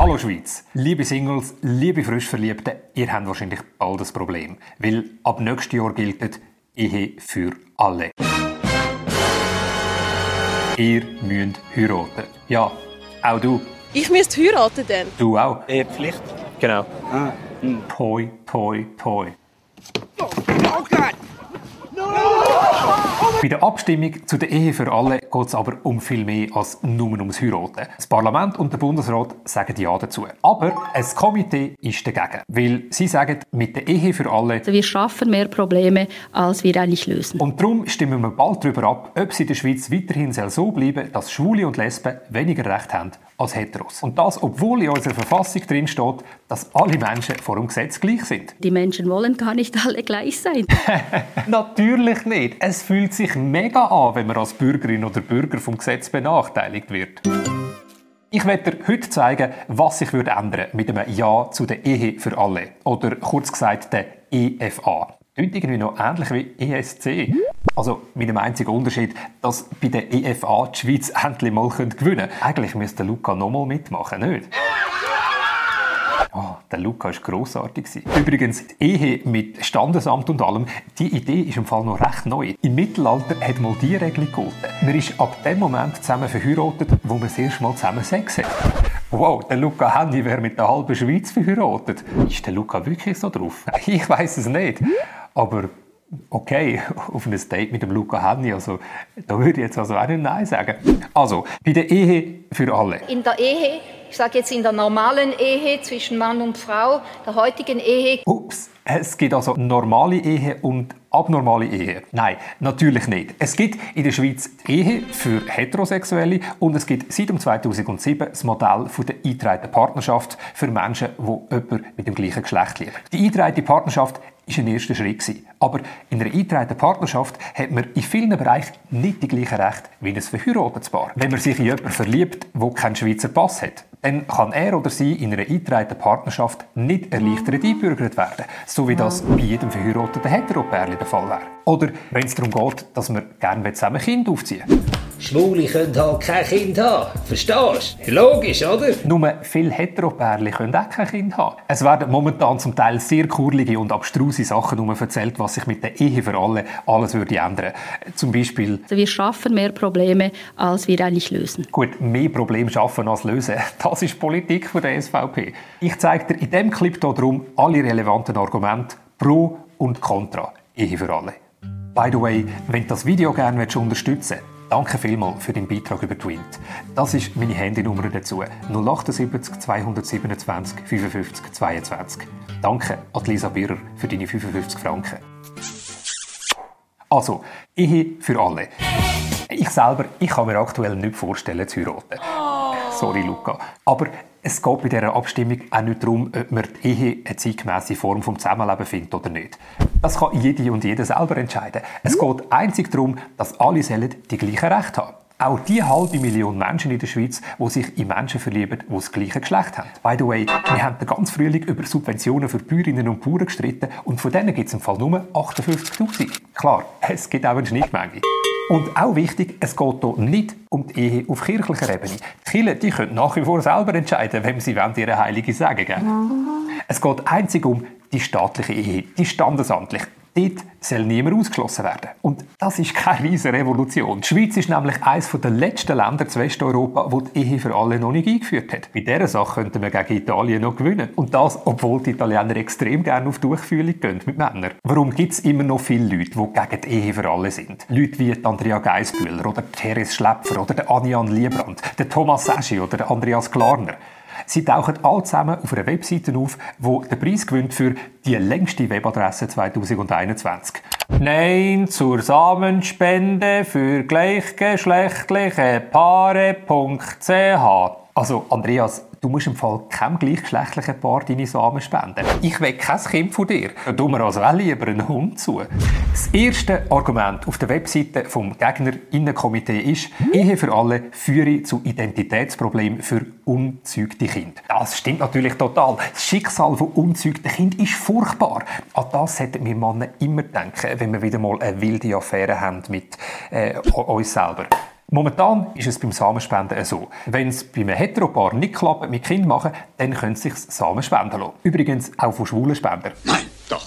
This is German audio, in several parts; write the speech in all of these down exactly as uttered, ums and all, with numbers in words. Hallo Schweiz, liebe Singles, liebe Frischverliebten, ihr habt wahrscheinlich all das Problem, weil ab nächstem Jahr gilt Ehe für alle. Ihr müsst heiraten. Ja, auch du. Ich müsste heiraten dann? Du auch. Ehepflicht. Genau. Ah. Hm. Poi, poi, poi. Oh, oh Gott! Bei der Abstimmung zu der Ehe für alle geht es aber um viel mehr als nur ums Heiraten. Das Parlament und der Bundesrat sagen Ja dazu. Aber ein Komitee ist dagegen, weil sie sagen, mit der Ehe für alle... Also wir schaffen mehr Probleme, als wir eigentlich lösen. Und darum stimmen wir bald darüber ab, ob es in der Schweiz weiterhin so bleiben soll, dass Schwule und Lesben weniger Recht haben als Heteros. Und das, obwohl in unserer Verfassung drin steht, dass alle Menschen vor dem Gesetz gleich sind. Die Menschen wollen gar nicht alle gleich sein. Natürlich nicht. Es fühlt sich mega an, wenn man als Bürgerin oder Bürger vom Gesetz benachteiligt wird. Ich werde dir heute zeigen, was sich ändern würde mit einem Ja zu der Ehe für alle. Oder kurz gesagt der E F A. Klingt irgendwie noch ähnlich wie E S C. Also mit dem einzigen Unterschied, dass bei der E F A die Schweiz endlich mal gewinnen könnte. Eigentlich müsste Luca noch mal mitmachen, nicht? Oh, der Luca war grossartig. Übrigens, die Ehe mit Standesamt und allem, die Idee ist im Fall noch recht neu. Im Mittelalter hat mal die Regel gegolten. Man ist ab dem Moment zusammen verheiratet, wo man das erste Mal zusammen Sex hat. Wow, der Luca Hänni wäre mit der halben Schweiz verheiratet. Ist der Luca wirklich so drauf? Ich weiss es nicht. Aber okay, auf ein Date mit dem Luca Hänni, also da würde ich jetzt also auch nicht Nein sagen. Also, bei der Ehe für alle. In der Ehe... Ich sage jetzt in der normalen Ehe zwischen Mann und Frau, der heutigen Ehe. Ups, es gibt also normale Ehe und abnormale Ehe. Nein, natürlich nicht. Es gibt in der Schweiz die Ehe für Heterosexuelle und es gibt seit zweitausendsieben das Modell der eingetragenen Partnerschaft für Menschen, die jemanden mit dem gleichen Geschlecht lieben. Die eingetragene Partnerschaft war ein erster Schritt. Aber in einer eingetragenen Partnerschaft hat man in vielen Bereichen nicht die gleichen Rechte wie ein verheiratetes Paar. Wenn man sich in jemanden verliebt, der keinen Schweizer Pass hat, dann kann er oder sie in einer eingetragenen Partnerschaft nicht erleichtert eingebürgert werden, so wie das bei jedem verheirateten Heteropärli der Fall wäre. Oder wenn es darum geht, dass man gerne zusammen Kinder aufziehen will. Schwule können halt kein Kind haben. Verstehst du? Logisch, oder? Nur viele Heteropärli können auch kein Kind haben. Es werden momentan zum Teil sehr kurlige und abstruse Sachen herum erzählt, was sich mit der Ehe für alle alles würde ändern. Zum Beispiel... Also wir schaffen mehr Probleme, als wir eigentlich lösen. Gut, mehr Probleme schaffen als lösen. Das ist Politik von der S V P. Ich zeige dir in diesem Clip hier darum alle relevanten Argumente pro und contra Ehe für alle. By the way, wenn du das Video gerne unterstützen willst, danke vielmals für deinen Beitrag über Twint. Das ist meine Handynummer dazu. null acht sieben null zwei sieben fünf fünf fünf zwei zwei. Danke an Lisa Birrer für deine fünfundfünfzig Franken. Also, Ehe für alle. Ich selber, ich kann mir aktuell nicht vorstellen zu heiraten. Sorry, Luca. Aber es geht bei dieser Abstimmung auch nicht darum, ob man die Ehe eine zeitgemässe Form des Zusammenlebens findet oder nicht. Das kann jede und jeder selber entscheiden. Es geht einzig darum, dass alle die gleichen Rechte haben. Auch die halbe Million Menschen in der Schweiz, die sich in Menschen verlieben, die das gleiche Geschlecht haben. By the way, wir haben den ganzen Frühling über Subventionen für Bäuerinnen und Bauern gestritten und von denen gibt es im Fall nur achtundfünfzigtausend. Klar, es gibt auch eine Schnittmenge. Und auch wichtig, es geht hier nicht um die Ehe auf kirchlicher Ebene. Die Kirche, die können nach wie vor selber entscheiden, wem sie ihre heilige Segen geben wollen. Es geht einzig um die staatliche Ehe, die standesamtliche. Dort soll niemand ausgeschlossen werden. Und das ist keine riesige Revolution. Die Schweiz ist nämlich eines der letzten Länder in Westeuropa, wo die Ehe für alle noch nicht eingeführt hat. Bei dieser Sache könnten wir gegen Italien noch gewinnen. Und das, obwohl die Italiener extrem gerne auf Tuchfühlung gehen mit Männern. Warum gibt es immer noch viele Leute, die gegen die Ehe für alle sind? Leute wie Andrea Geisbühler oder Therese Schlepfer oder Anian Liebrand, der Thomas Sessi oder Andreas Glarner. Sie tauchen alle zusammen auf einer Webseite auf, die den Preis gewinnt für die längste Webadresse zweitausendeinundzwanzig. Nein zur Samenspende für gleichgeschlechtliche Paare punkt c h. Also Andreas, du musst im Fall keinem gleichgeschlechtlichen Paar deine Samen spenden. Ich will kein Kind von dir. Tu mir also auch lieber einen Hund zu. Das erste Argument auf der Webseite des Gegnerinnenkomitees ist, Ehe für alle führe zu Identitätsproblemen für unzeugte Kinder. Das stimmt natürlich total. Das Schicksal von unzeugten Kindern ist furchtbar. An das sollten wir Männer immer denken, wenn wir wieder mal eine wilde Affäre haben mit äh, uns selber. Momentan ist es beim Samenspenden so. Wenn es bei einem Heteropaar nicht klappt, mit Kind machen, dann können sie sich Samen spenden lassen. Übrigens auch von schwulen Spendern. Nein, doch.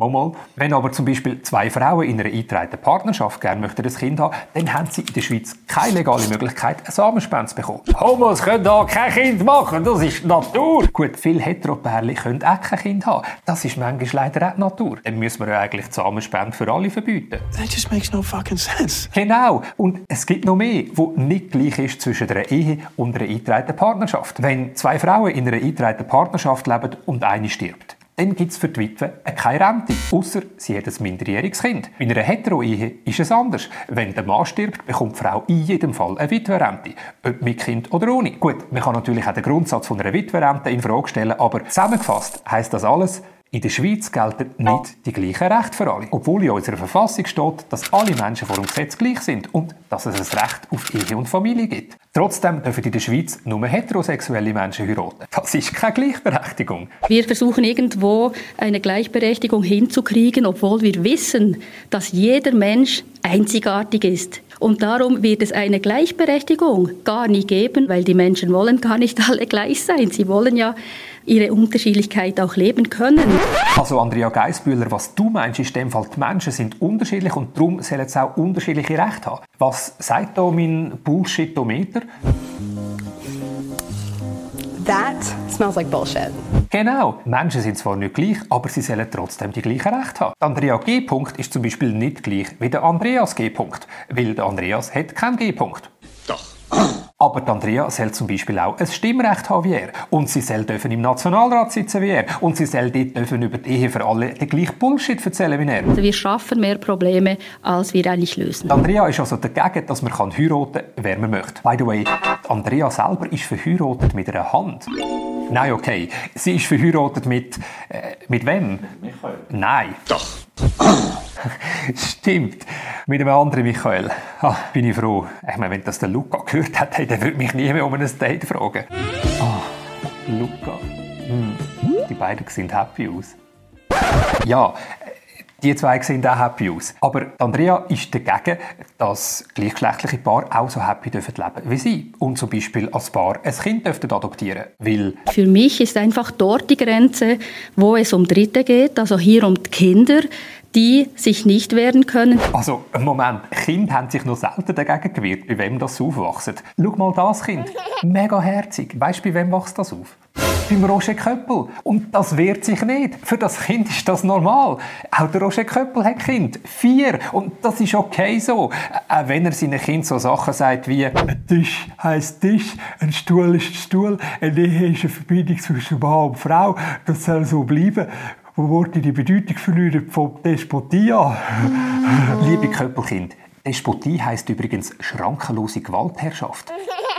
Mal. Wenn aber zum Beispiel zwei Frauen in einer eingetragenen Partnerschaft gerne möchten ein Kind haben, dann haben sie in der Schweiz keine legale Möglichkeit, eine Samenspende zu bekommen. Homos können da kein Kind machen, das ist Natur! Gut, viele Heteropärchen können auch kein Kind haben. Das ist manchmal leider auch die Natur. Dann müssen wir ja eigentlich die Samenspende für alle verbieten. That just makes no fucking sense. Genau, und es gibt noch mehr, wo nicht gleich ist zwischen einer Ehe und einer eingetragenen Partnerschaft. Wenn zwei Frauen in einer eingetragenen Partnerschaft leben und eine stirbt, dann gibt es für die Witwe keine Rente, ausser sie hat ein minderjähriges Kind. Bei einer Hetero-Ehe ist es anders. Wenn der Mann stirbt, bekommt die Frau in jedem Fall eine Witwerrente, ob mit Kind oder ohne. Gut, man kann natürlich auch den Grundsatz von einer Witwerrente in Frage stellen, aber zusammengefasst heisst das alles: In der Schweiz gelten nicht die gleichen Rechte für alle, obwohl in unserer Verfassung steht, dass alle Menschen vor dem Gesetz gleich sind und dass es ein Recht auf Ehe und Familie gibt. Trotzdem dürfen in der Schweiz nur heterosexuelle Menschen heiraten. Das ist keine Gleichberechtigung. Wir versuchen irgendwo eine Gleichberechtigung hinzukriegen, obwohl wir wissen, dass jeder Mensch einzigartig ist. Und darum wird es eine Gleichberechtigung gar nie geben, weil die Menschen wollen gar nicht alle gleich sein. Sie wollen ja ihre Unterschiedlichkeit auch leben können. Also Andrea Geisbühler, was du meinst, ist in dem Fall, die Menschen sind unterschiedlich und darum sollen sie auch unterschiedliche Rechte haben. Was sagt da mein Bullshitometer? That smells like bullshit. Genau, Menschen sind zwar nicht gleich, aber sie sollen trotzdem die gleichen Rechte haben. Andrea G. ist zum Beispiel nicht gleich wie der Andreas G., weil der Andreas hat keinen G. Doch. Aber die Andrea soll zum Beispiel auch ein Stimmrecht haben wie er. Und sie soll dürfen im Nationalrat sitzen wie er. Und sie soll dort dürfen über die Ehe für alle den gleichen Bullshit erzählen wie er. Also wir schaffen mehr Probleme, als wir eigentlich lösen. Die Andrea ist also dagegen, dass man heiraten kann, wer man möchte. By the way, die Andrea selber ist verheiratet mit einer Hand. Nein, okay. Sie ist verheiratet mit... Äh, mit wem? Michael. Nein. Doch. Stimmt. Mit einem anderen Michael. Ah, bin ich froh. Ich meine, wenn das der Luca gehört hätte, dann würde mich nie mehr um ein Date fragen. Ah, Luca. Hm. Die beiden sehen happy aus. Ja, die zwei sehen auch happy aus. Aber Andrea ist dagegen, dass gleichgeschlechtliche Paare auch so happy dürfen leben wie sie. Und zum Beispiel als Paar ein Kind dürfen adoptieren. Weil für mich ist einfach dort die Grenze, wo es um Dritte geht, also hier um die Kinder, die sich nicht wehren können. Also, Moment, Kinder haben sich noch selten dagegen gewehrt, bei wem das aufwachsen. Schau mal das Kind, mega herzig. Weißt du, bei wem wächst das auf? Beim Roger Köppel. Und das wehrt sich nicht. Für das Kind ist das normal. Auch der Roger Köppel hat Kind. Vier. Und das ist okay so. Auch wenn er seinen Kindern so Sachen sagt wie ein Tisch heisst Tisch, ein Stuhl ist ein Stuhl, eine Ehe ist eine Verbindung zwischen Mann und Frau. Das soll so bleiben. Wo wollte die Bedeutung verlieren von Despotia? Liebe Köppelkind, Despotie heisst übrigens schrankenlose Gewaltherrschaft.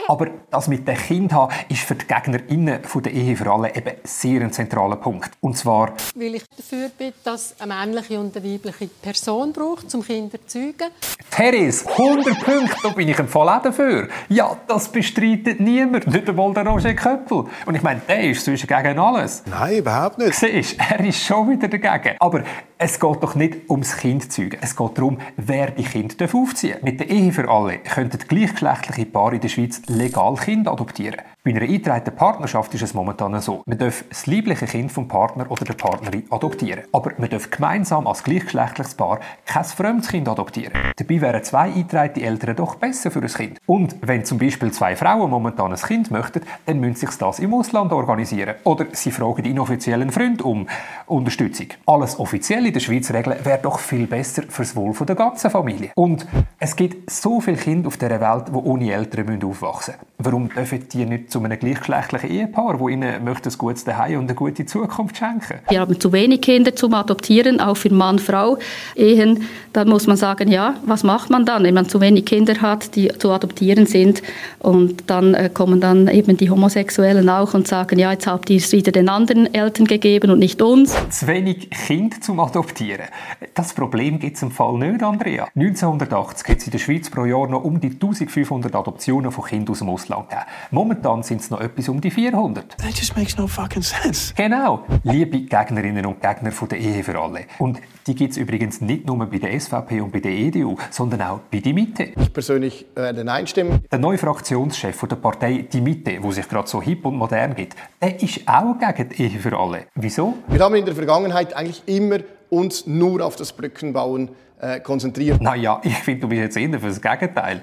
Aber das mit dem Kind haben ist für die GegnerInnen von der Ehe für alle eben sehr ein zentraler Punkt. Und zwar, weil ich dafür bin, dass eine männliche und eine weibliche Person braucht, um Kinder zu zeugen. Therese, hundert Punkte, da bin ich im Fall auch dafür. Ja, das bestreitet niemand, nicht einmal der Roger Köppel. Und ich meine, der ist sonst gegen alles. Nein, überhaupt nicht. Siehst, er ist schon wieder dagegen. Aber es geht doch nicht ums Kind zu zeugen. Es geht darum, wer die Kinder aufziehen darf. Mit der Ehe für alle könnten gleichgeschlechtliche Paare in der Schweiz legal Kinder adoptieren. Bei einer eingetragenen Partnerschaft ist es momentan so. Man darf das liebliche Kind vom Partner oder der Partnerin adoptieren. Aber man darf gemeinsam als gleichgeschlechtliches Paar kein fremdes Kind adoptieren. Dabei wären zwei eingetragene Eltern doch besser für ein Kind. Und wenn zum Beispiel zwei Frauen momentan ein Kind möchten, dann müssen sich das im Ausland organisieren. Oder sie fragen inoffiziellen Freund um Unterstützung. Alles offiziell in der Schweiz regeln wäre doch viel besser fürs Wohl der ganzen Familie. Und es gibt so viele Kinder auf dieser Welt, die ohne Eltern aufwachsen müssen. Warum dürfen die nicht zu einem gleichgeschlechtlichen Ehepaar, das ihnen ein gutes Zuhause und eine gute Zukunft schenken? Wir haben zu wenig Kinder zum Adoptieren, auch für Mann-Frau-Ehen. Dann muss man sagen, ja, was macht man dann, wenn man zu wenig Kinder hat, die zu adoptieren sind? Und dann äh, kommen dann eben die Homosexuellen auch und sagen, ja, jetzt habt ihr es wieder den anderen Eltern gegeben und nicht uns. Zu wenig Kinder zum Adoptieren. Das Problem gibt es im Fall nicht, Andrea. neunzehnhundertachtzig gibt es in der Schweiz pro Jahr noch um die eintausendfünfhundert Adoptionen von Kindern aus dem Ausland gegeben. Momentan sind es noch etwas um die vierhundert. That just makes no fucking sense. Genau, liebe Gegnerinnen und Gegner von der Ehe für alle. Und Die gibt es übrigens nicht nur bei der S V P und bei der E D U, sondern auch bei der Mitte. Ich persönlich werde Nein stimmen. Der neue Fraktionschef der Partei Die Mitte, der sich gerade so hip und modern gibt, der ist auch gegen die Ehe für alle. Wieso? Wir haben in der Vergangenheit eigentlich immer uns nur auf das Brückenbauen äh, konzentriert. Naja, ich finde, du bist jetzt eher für das Gegenteil.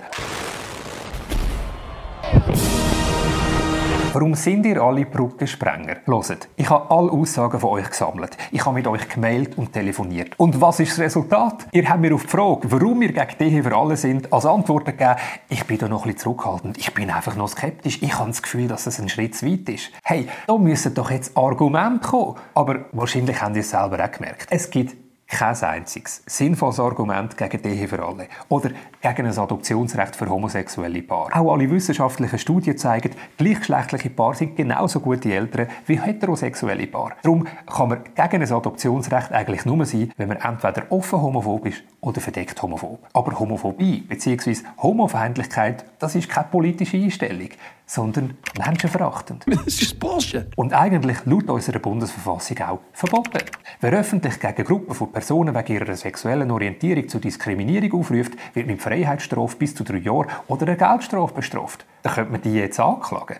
Warum sind ihr alle Brückensprenger? Hört, ich habe alle Aussagen von euch gesammelt. Ich habe mit euch gemailt und telefoniert. Und was ist das Resultat? Ihr habt mir auf die Frage, warum ihr gegen die für alle sind, als Antwort gegeben, ich bin da noch ein bisschen zurückhaltend. Ich bin einfach noch skeptisch. Ich habe das Gefühl, dass es ein Schritt zu weit ist. Hey, da müssen doch jetzt Argumente kommen. Aber wahrscheinlich habt ihr es selber auch gemerkt. Es gibt kein einziges sinnvolles Argument gegen die Ehe für alle oder gegen ein Adoptionsrecht für homosexuelle Paare. Auch alle wissenschaftlichen Studien zeigen, gleichgeschlechtliche Paare sind genauso gute Eltern wie heterosexuelle Paare. Darum kann man gegen ein Adoptionsrecht eigentlich nur sein, wenn man entweder offen homophob ist oder verdeckt homophob. Aber Homophobie bzw. Homofeindlichkeit, das ist keine politische Einstellung, sondern menschenverachtend. Das ist Bullshit. Und eigentlich laut unserer Bundesverfassung auch verboten. Wer öffentlich gegen Gruppen von Personen wegen ihrer sexuellen Orientierung zur Diskriminierung aufruft, wird mit Freiheitsstrafe bis zu drei Jahren oder einer Geldstrafe bestraft. Dann könnte man die jetzt anklagen.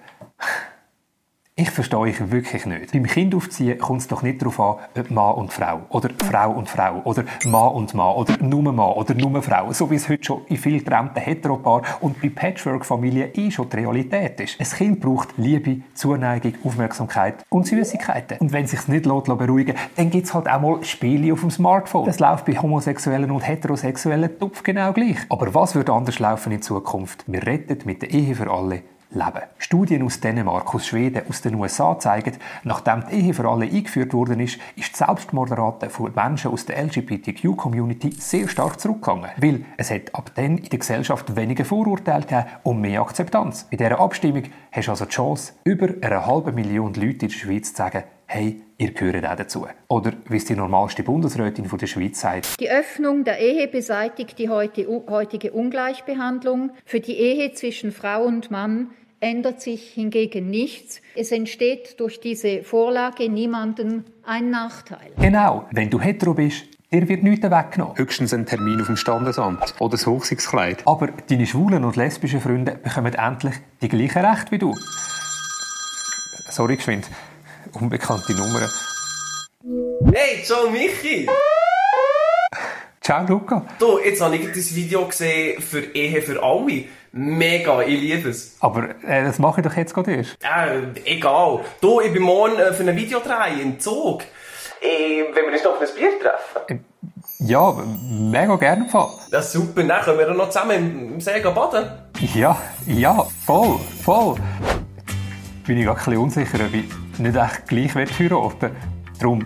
Ich verstehe euch wirklich nicht. Beim Kind aufziehen kommt es doch nicht darauf an, ob Mann und Frau oder Frau und Frau oder Mann und Mann oder nur Mann oder nur Frau, so wie es heute schon in vielen getrennten Heteropaaren und bei Patchwork-Familien eh schon die Realität ist. Ein Kind braucht Liebe, Zuneigung, Aufmerksamkeit und Süßigkeiten. Und wenn es sich nicht lässt, beruhigen lässt, dann gibt es halt auch mal Spiele auf dem Smartphone. Das läuft bei homosexuellen und heterosexuellen Topf genau gleich. Aber was würde anders laufen in Zukunft? Wir retten mit der Ehe für alle Leben. Studien aus Dänemark, aus Schweden, aus den U S A zeigen, nachdem die Ehe für alle eingeführt worden ist, ist die Selbstmordrate von Menschen aus der L G B T Q-Community sehr stark zurückgegangen. Weil es hat ab dann in der Gesellschaft weniger Vorurteile gegeben und mehr Akzeptanz. Bei dieser Abstimmung hast du also die Chance, über eine halbe Million Leute in der Schweiz zu sagen, hey, ihr gehört auch dazu. Oder wie es die normalste Bundesrätin der Schweiz sagt. Die Öffnung der Ehe beseitigt die heutige Ungleichbehandlung. Für die Ehe zwischen Frau und Mann ändert sich hingegen nichts. Es entsteht durch diese Vorlage niemandem ein Nachteil. Genau, wenn du hetero bist, dir wird nichts weggenommen. Höchstens ein Termin auf dem Standesamt oder das Hochzeitskleid. Aber deine schwulen und lesbischen Freunde bekommen endlich die gleichen Rechte wie du. Sorry, geschwind. Unbekannte Nummern. Hey, ciao Michi! Ciao Luca! Du, jetzt habe ich das Video gesehen für Ehe für alle. Mega, ich liebe es. Aber äh, das mache ich doch jetzt gerade erst. Äh, egal. Du, ich bin morgen äh, für ein Video drehen im Zug. Äh, wenn wir uns noch für ein Bier treffen. Äh, ja, mega gerne. Das ist super, dann können wir noch zusammen im See baden. Ja, ja, voll, voll. Bin ich gar ein bisschen unsicher, ob ich nicht echt gleich heiraten will. Darum,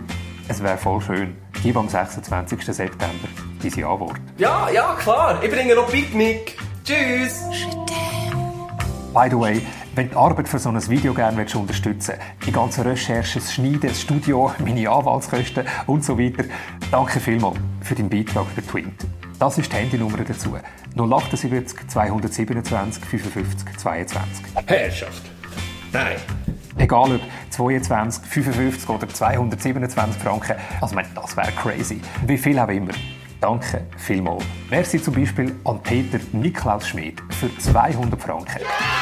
es wäre voll schön. Gib am sechsundzwanzigsten September deine Antwort. Ja, ja, klar. Ich bringe noch Picknick. Tschüss. By the way, wenn du die Arbeit für so ein Video gerne unterstützen willst, die ganzen Recherchen, das Schneiden, das Studio, meine Anwaltskosten und so weiter, danke vielmals für deinen Beitrag bei Twint. Das ist die Handynummer dazu. null acht sieben null zwei zwei sieben fünf fünf zwei zwei. Herrschaft. Nein. Egal ob zweiundzwanzig, fünfundfünfzig oder zweihundertsiebenundzwanzig Franken. Also, meine, das wäre crazy. Wie viel auch immer. Danke vielmals. Merci zum Beispiel an Peter Niklaus Schmid für zweihundert Franken.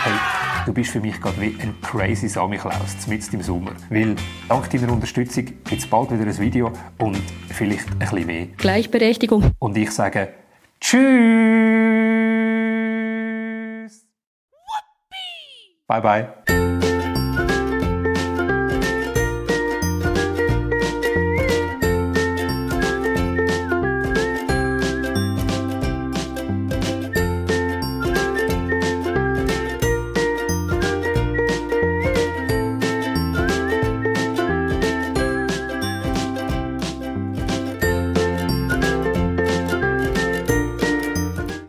Hey, du bist für mich gerade wie ein crazy Samichlaus, mitten im Sommer. Weil dank deiner Unterstützung gibt es bald wieder ein Video und vielleicht ein bisschen mehr. Gleichberechtigung. Und ich sage Tschüss. Whoopee. Bye bye.